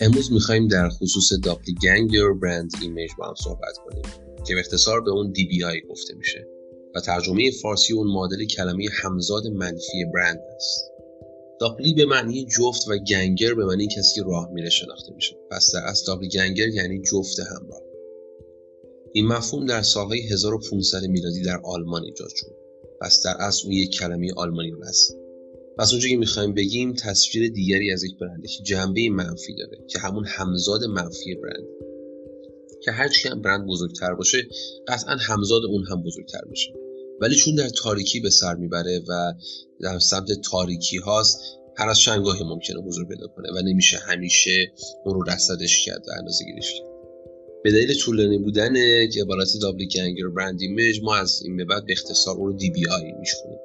امروز میخواییم در خصوص داپلگنگر برند ایمیج با هم صحبت کنیم که به اختصار به اون DBI گفته میشه و ترجمه فارسی اون معادل کلمه همزاد منفی برند است. داپلی به معنی جفت و گنگر به معنی کسی راه میره شناخته میشه. پس در اصل داپلگنگر یعنی جفت همراه. این مفهوم در سالهای 1500 میلادی در آلمان ایجاد شد. پس در اصل اون یک کلمه آلمانی است. پس اونجایی میخوایم بگیم تصویر دیگری از یک برند که جنبه منفی داره که همون همزاد منفی برند که هرچی هم برند بزرگتر باشه قطعا همزاد اون هم بزرگتر میشه، ولی چون در تاریکی به سر میبره و در سمت تاریکی هاست هر از چندگاهی ممکنه بزرگ پیدا کنه و نمیشه همیشه اون رو رصدش کرد و اندازه گیریش کرد. به دلیل طولانی بودن که عبارت داپلگنگر برند ایمیج ما از این به بعد به اختصار اون رو DBI میشونیم.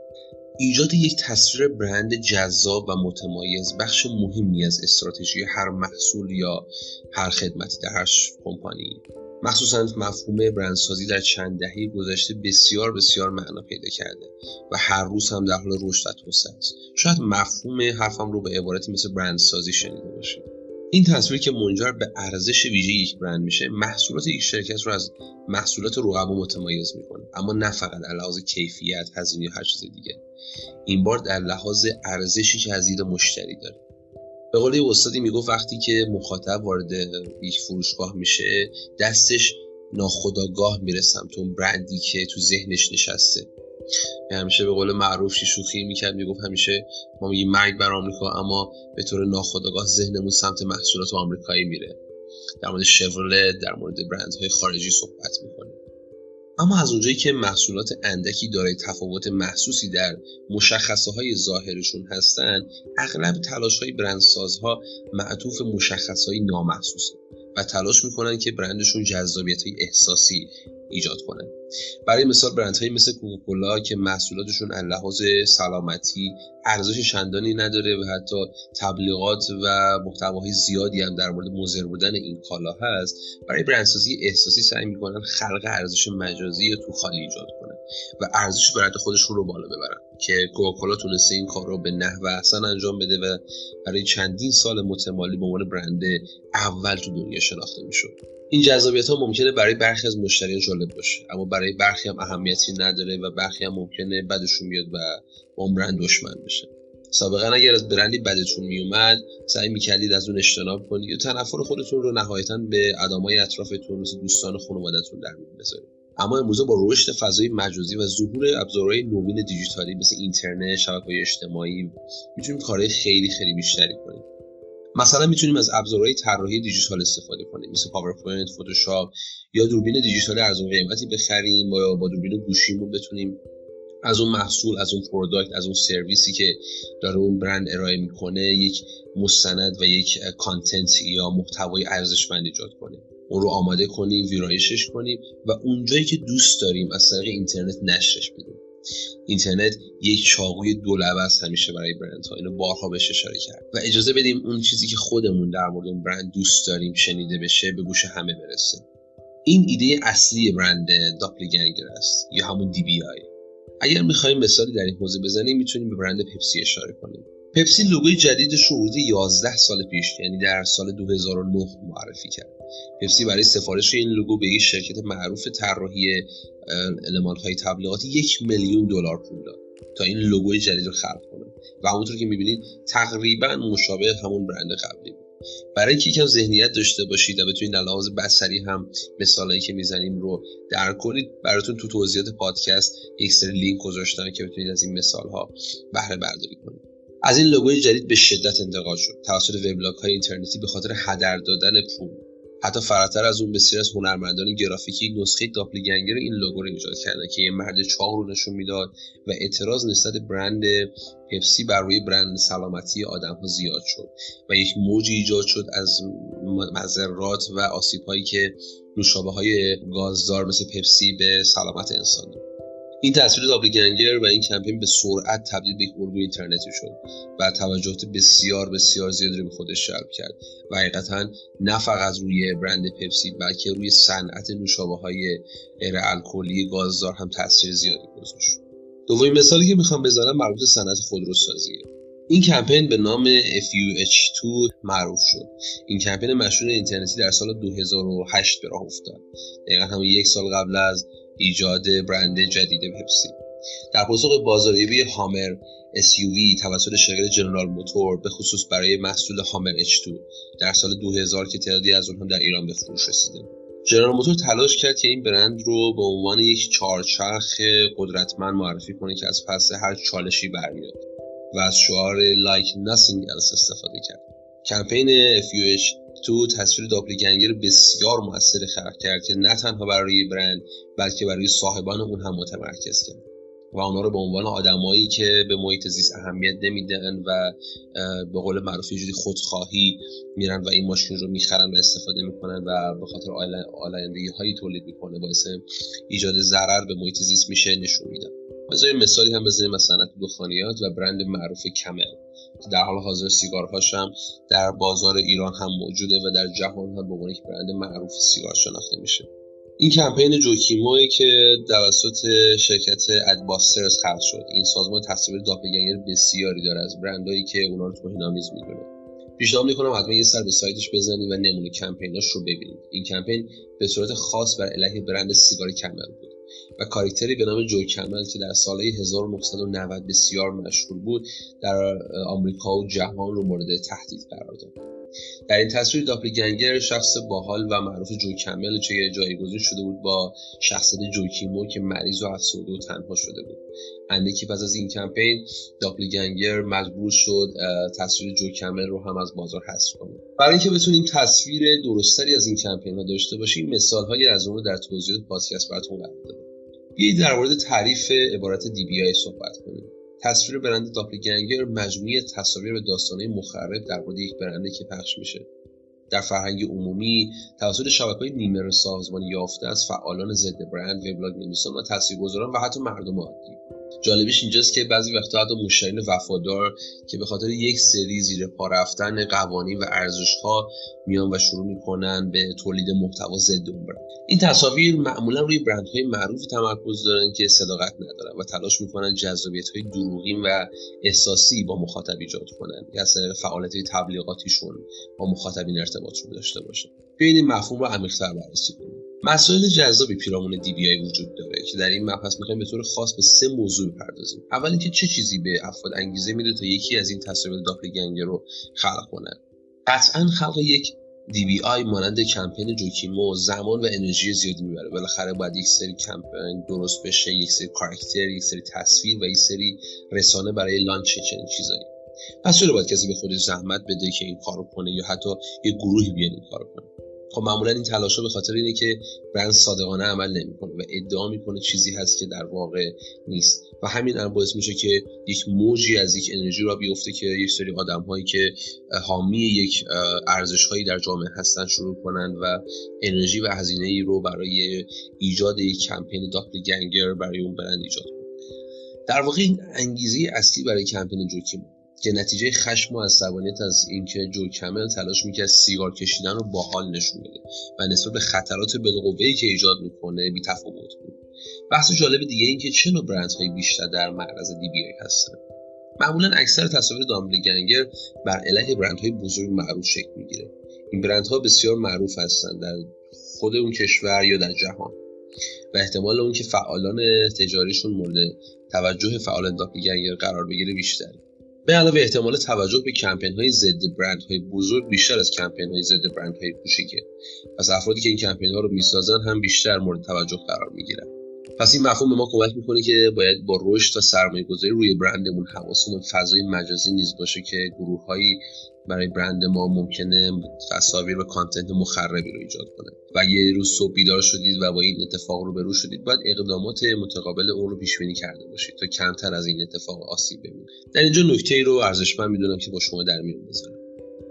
ایجاد یک تصویر برند جذاب و متمایز بخش مهمی از استراتژی هر محصول یا هر خدمتی در هر کمپانی، مخصوصاً مفهوم برندسازی در چند دهه گذشته بسیار معنا پیدا کرده و هر روز هم در حال رشد و توسعه است. شاید مفهوم حرفم رو به عبارتی مثل برندسازی شنیده باشید. این تصویر که منجر به ارزش ویژه یک برند میشه، محصولات یک شرکت رو از محصولات رقبا متمایز میکنه، اما نه فقط از لحاظ کیفیت، هزینه یا هر چیز دیگه. این بار در لحاظ ارزشی که از دید مشتری داره. به قول یه استادی میگفت وقتی که مخاطب وارد یک فروشگاه میشه، دستش ناخودآگاه میره سمت اون برندی که تو ذهنش نشسته. همیشه به قول معروف شوخی میکرد، میگفت همیشه ما میگیم مرگ بر آمریکا، اما به طور ناخودآگاه ذهنمون سمت محصولات آمریکایی میره. در مورد شورله، در مورد برندهای خارجی صحبت میکنیم. اما از اونجایی که محصولات اندکی دارای تفاوت محسوسی در مشخصه‌های ظاهرشون هستن، اغلب تلاش‌های برندسازها معطوف مشخصه‌های نامحسوسه و تلاش میکنن که برندشون جذابیت‌های احساسی ایجاد کنن. برای مثال برندهایی مثل کوکاکولا که محصولاتشون از لحاظ سلامتی ارزش چندانی نداره و حتی تبلیغات و محتواهای زیادی هم در مورد مضر بودن این کالا هست، برای برندسازی احساسی سعی میکنن خلق ارزش مجازی یا توخالی ایجاد کنن و ارزش برند خودشون رو بالا ببرن که کوکاکولا تونسته این کار رو به نحو احسن انجام بده و برای چندین سال متمالی به عنوان برند اول تو دنیا شناخته میشد. این جذابیت ها ممکنه برای برخی از مشتریان جالب باشه، اما برای برخی هم اهمیتی نداره و برخی هم ممکنه بدشون بیاد و با اون برند دشمن بشن. سابقا اگر از برندی بدتون میومد، سعی میکردید از اون اجتناب کنید یا تنفر خودتون رو نهایتاً به آدمای اطرافتون مثل دوستان و خانواده‌تون در میون بذارید. اما امروزه با رشد فضای مجازی و ظهور ابزارهای نوین دیجیتالی مثل اینترنت، شبکه‌های اجتماعی، میتونیم کارهای خیلی بیشتری کنیم. مثلا میتونیم از ابزارهای طراحی دیجیتال استفاده کنیم مثل پاورپوینت، فتوشاپ یا دوربین دیجیتال ارزون قیمتی بخریم یا با دوربین گوشیمون بتونیم از اون محصول، از اون پروداکت، از اون سرویسی که داره اون برند ارائه میکنه یک مستند و یک کانتنت یا محتوای ارزشمند ایجاد کنیم، اون رو آماده کنیم، ویرایشش کنیم و اونجایی که دوست داریم از طریق اینترنت نشرش بدیم. اینترنت یک چاقوی دو لبه است همیشه برای برندها، اینو بارها بهش اشاره کرد و اجازه بدیم اون چیزی که خودمون در مورد اون برند دوست داریم شنیده بشه به گوش همه برسه. این ایده اصلی برند داپلگنگر است یا همون DBI. اگر می‌خوایم مثالی در این حوزه بزنیم میتونیم به برند پپسی اشاره کنیم. پپسی لوگوی جدیدش رو حدود 11 سال پیش یعنی در سال 2009 معرفی کرد. پپسی برای سفارش این لوگو به یک شرکت معروف طراحی المان‌های تبلیغاتی $1,000,000 پول داد تا این لوگوی جدید رو خلق کنه و همونطور که می‌بینید تقریباً مشابه همون برند قبلی بود. برای اینکه یکم ذهنیت داشته باشید و بتونید لحاظ بصری هم مثالایی که میزنیم رو درک کنید، براتون تو توضیحات پادکست یک سری لینک گذاشتم که بتونید از این مثال‌ها بهره برداری کنید. از این لوگوی جدید به شدت انتقاد شد توسط وبلاگ‌های اینترنتی به خاطر هدر دادن پول. حتی فراتر از اون بسیار از هنرمندان گرافیکی نسخه داپلگنگر این لوگو رو ایجاد کردن که یه مرد چاق رو نشون میداد و اعتراض نسبت برند پپسی بر روی برند سلامتی آدم‌ها زیاد شد و یک موجی ایجاد شد از مضرات و آسیب‌هایی که نوشابه‌های گازدار مثل پپسی به سلامت انسان دارد. این تصویر داپلگنگر و این کمپین به سرعت تبدیل به یک الگوی اینترنتی شد و توجهات بسیار زیادی رو به خودش جلب کرد و حقیقتاً نه فقط روی برند پپسی بلکه روی صنعت نوشابه‌های غیر الکلی گازدار هم تاثیر زیادی گذاشت. دومین مثالی که میخوام بزنم مربوط به صنعت خودروسازیه. این کمپین به نام FUH2 معروف شد. این کمپین مشهور اینترنتی در سال 2008 به راه افتاد. دقیقاً همون یک سال قبل از ایجاد برند جدید پپسی. در پاسخ بازاریابی هامر SUV توسط شرکت جنرال موتور به خصوص برای محصول هامر H2 در سال 2000 که تعدادی از اونها در ایران به فروش رسیده، جنرال موتور تلاش کرد که این برند رو به عنوان یک چهارچرخ قدرتمند معرفی کنه که از پس هر چالشی برمیاد و از شعار like nothing else استفاده کرد. کمپین FUH2 تصویر داپلگنگر بسیار مؤثر خلق کرد که نه تنها برای برند بلکه برای صاحبان اون هم متمرکز کرد و اونا رو به عنوان آدمایی که به محیط زیست اهمیت نمیدن و به قول معروف یه جوری خودخواهی میرن و این ماشین رو میخرن و استفاده میکنن و به خاطر آلایندگی هایی تولید میکنه باعث ایجاد ضرر به محیط زیست میشه نشون میدن. مثلا مثالی هم بزنیم از صنعت دخانیات و برند معروف کمل که در حال حاضر سیگارهاش هم در بازار ایران هم موجوده و در جهان هم به عنوان یک برند معروف سیگار شناخته میشه. این کمپین جو کیمویی که توسط شرکت ادباسترز خلق شد، این سازمان تصویر داپلگنگر بسیاری داره از برندهایی که اونا رو توهین‌آمیز میدونه. پیشنهاد میکنم حتما یه سر به سایتش بزنید و نمونه کمپیناش رو ببینید. این کمپین به صورت خاص بر علیه برند سیگار کمل بود و کاراکتری به نام جو کمل که در سالهای 1990 بسیار مشهور بود در آمریکا و جهان رو مورد تهدید قرار داد. در این تصویر داپلگنگر شخص باحال و معروف جو کمل چه جایگزین شده بود با شخصیت جو کیمو که مریض و افسرده و تنها شده بود. اندکی پس از این کمپین داپلگنگر مجبور شد تصویر جو کمل رو هم از بازار حذف کنه. برای اینکه بتونیم تصویر درستری از این کمپین ها داشته باشیم مثال‌هایی از اون رو در توضیحات پادکست براتون قرار دادم. بیایید در مورد تعریف عبارت DBI صحبت کنیم. تصویر برند داپلگنگر مجموعه تصاویر و داستان‌های مخرب درباره یک برنده که پخش میشه. در فرهنگ عمومی توسط شبکه‌های نیمه سازمان یافته از فعالان ضد برند، وبلاگ‌نویسان و تاثیرگذاران و حتی مردم عادی. جالبیش اینجاست که بعضی وقتا حتی مشتریان وفادار که به خاطر یک سری زیر پا رفتن قوانین و ارزش‌ها میان و شروع می‌کنن به تولید محتوا ضد برند. این تصاویر معمولا روی برندهای معروف تمرکز دارن که صداقت ندارن و تلاش می‌کنن جذابیت‌های دروغین و احساسی با مخاطب ایجاد کنن یا از طریق فعالیت‌های تبلیغاتیشون با مخاطبین ارتباط رو داشته باشن. بیاین این مفهوم رو عمیق‌تر بررسی کنیم. مسائل جذابی پیرامون DBI وجود داره که در این مبحث می‌خوایم به طور خاص به سه موضوع بپردازیم. اول اینکه چه چیزی به افراد انگیزه میده تا یکی از این تصاویر داپلگنگر رو خلق کنن. قطعاً خلق یک DBI مانند کمپین جوکیمو زمان و انرژی زیادی میبره. بالاخره باید یک سری کمپین درست بشه، یک سری کاراکتر، یک سری تصویر و یک سری رسانه برای لانچ چنین چیزایی. پس چرا باید کسی به خودش زحمت بده که این کارو کنه یا حتی یه گروهی بیاد این کارو کنه؟ خب معمولا این تلاشا به خاطر اینه که برند صادقانه عمل نمیکنه و ادعا میکنه چیزی هست که در واقع نیست و همین الان باعث میشه که یک موجی از یک انرژی را بیفته که یک سری آدم‌هایی که حامی یک ارزش‌هایی در جامعه هستن شروع کنن و انرژی و هزینه‌ای رو برای ایجاد یک کمپین داپلگنگر برای اون برند ایجاد کنن. در واقع این انگیزه اصلی برای کمپین جوکیم که نتیجه خشم و عصبانیت از اینکه جو کمل تلاش می‌کرد سیگار کشیدن رو باحال نشون بده و نسبت به خطرات بالقوه‌ای که ایجاد می‌کنه بی‌تفاوت بود. بحث جالب دیگه این که چه نوع برندهای بیشتر در معرض DBI هستن. معمولاً اکثر تصاویر داپلگنگر بر علیه برندهای بزرگ معروف شکل می‌گیره. این برندها بسیار معروف هستن در خود اون کشور یا در جهان و احتمال اون که فعالان تجاریشون مورد توجه فعالان داپلگنگر قرار بگیره بیشتره. به علاوه احتمال توجه به کمپین‌های ضد برندهای بزرگ بیشتر از کمپین‌های ضد برندهای کوچیکه. پس افرادی که این کمپین‌ها رو می‌سازن هم بیشتر مورد توجه قرار می‌گیرن. پس این مفهوم به ما کمک می‌کنه که باید با رشد و سرمایه‌گذاری روی برندمون حواسمون به فضای مجازی نیز باشه که گروه‌هایی برای برند ما ممکنه تصاویر و کانتنت مخربی رو ایجاد کنه. و یه روز صبح بیدار شدید و با این اتفاق روبرو شدید، باید اقدامات متقابل اون رو پیش بینی کرده باشید تا کمتر از این اتفاق آسیب ببینید. در اینجا نکته‌ای رو ارزشمند می‌دونم که با شما در میون بذارم.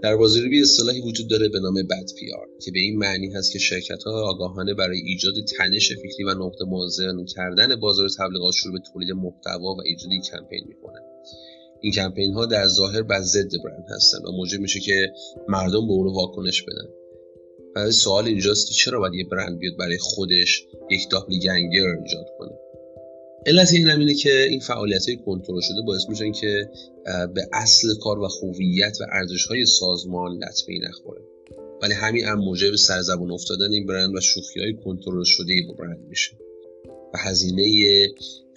در بازاریابی اصطلاحی وجود داره به نام بد PR که به این معنی هست که شرکت‌ها آگاهانه برای ایجاد تنش فکری و نقطه موازن کردن بازار تبلیغات شروع به تولید محتوا و ایجاد کمپین می‌کنند. این کمپین‌ها در ظاهر بر ضد برند هستن و موجب میشه که مردم به اون واکنش بدن. ولی سوال اینجاست که چرا باید یه برند بیاد برای خودش یک داپلگنگر ایجاد کنه؟ علت این همینه که این فعالیت‌های کنترل شده باعث میشن که به اصل کار و هویت و ارزش‌های سازمان لطمه‌ای نخوره. ولی همین هم موجب سرزبون افتادن این برند و شوخی‌های کنترل شده با برند میشه و هزینه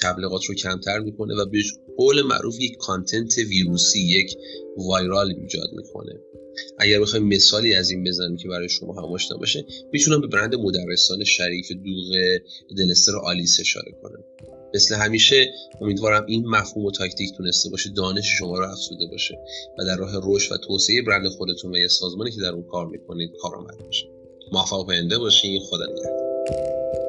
تبلیغات رو کمتر میکنه و به قول معروف یک کانتنت ویروسی، یک وایرال ایجاد میکنه. اگر بخوایم مثالی از این بزنیم که برای شما هم آشنا باشه، میتونم به برند مدرسان شریف دوغ دلستر آلیس اشاره کنم. مثل همیشه امیدوارم این مفهوم و تاکتیک تونسته باشه دانش شما رو افزوده باشه و در راه رشد و توسعه برند خودتون و یه سازمانی که در اون کار میکنید کارآمد باشه. موفق و پاینده باشین. خدا نگهدار.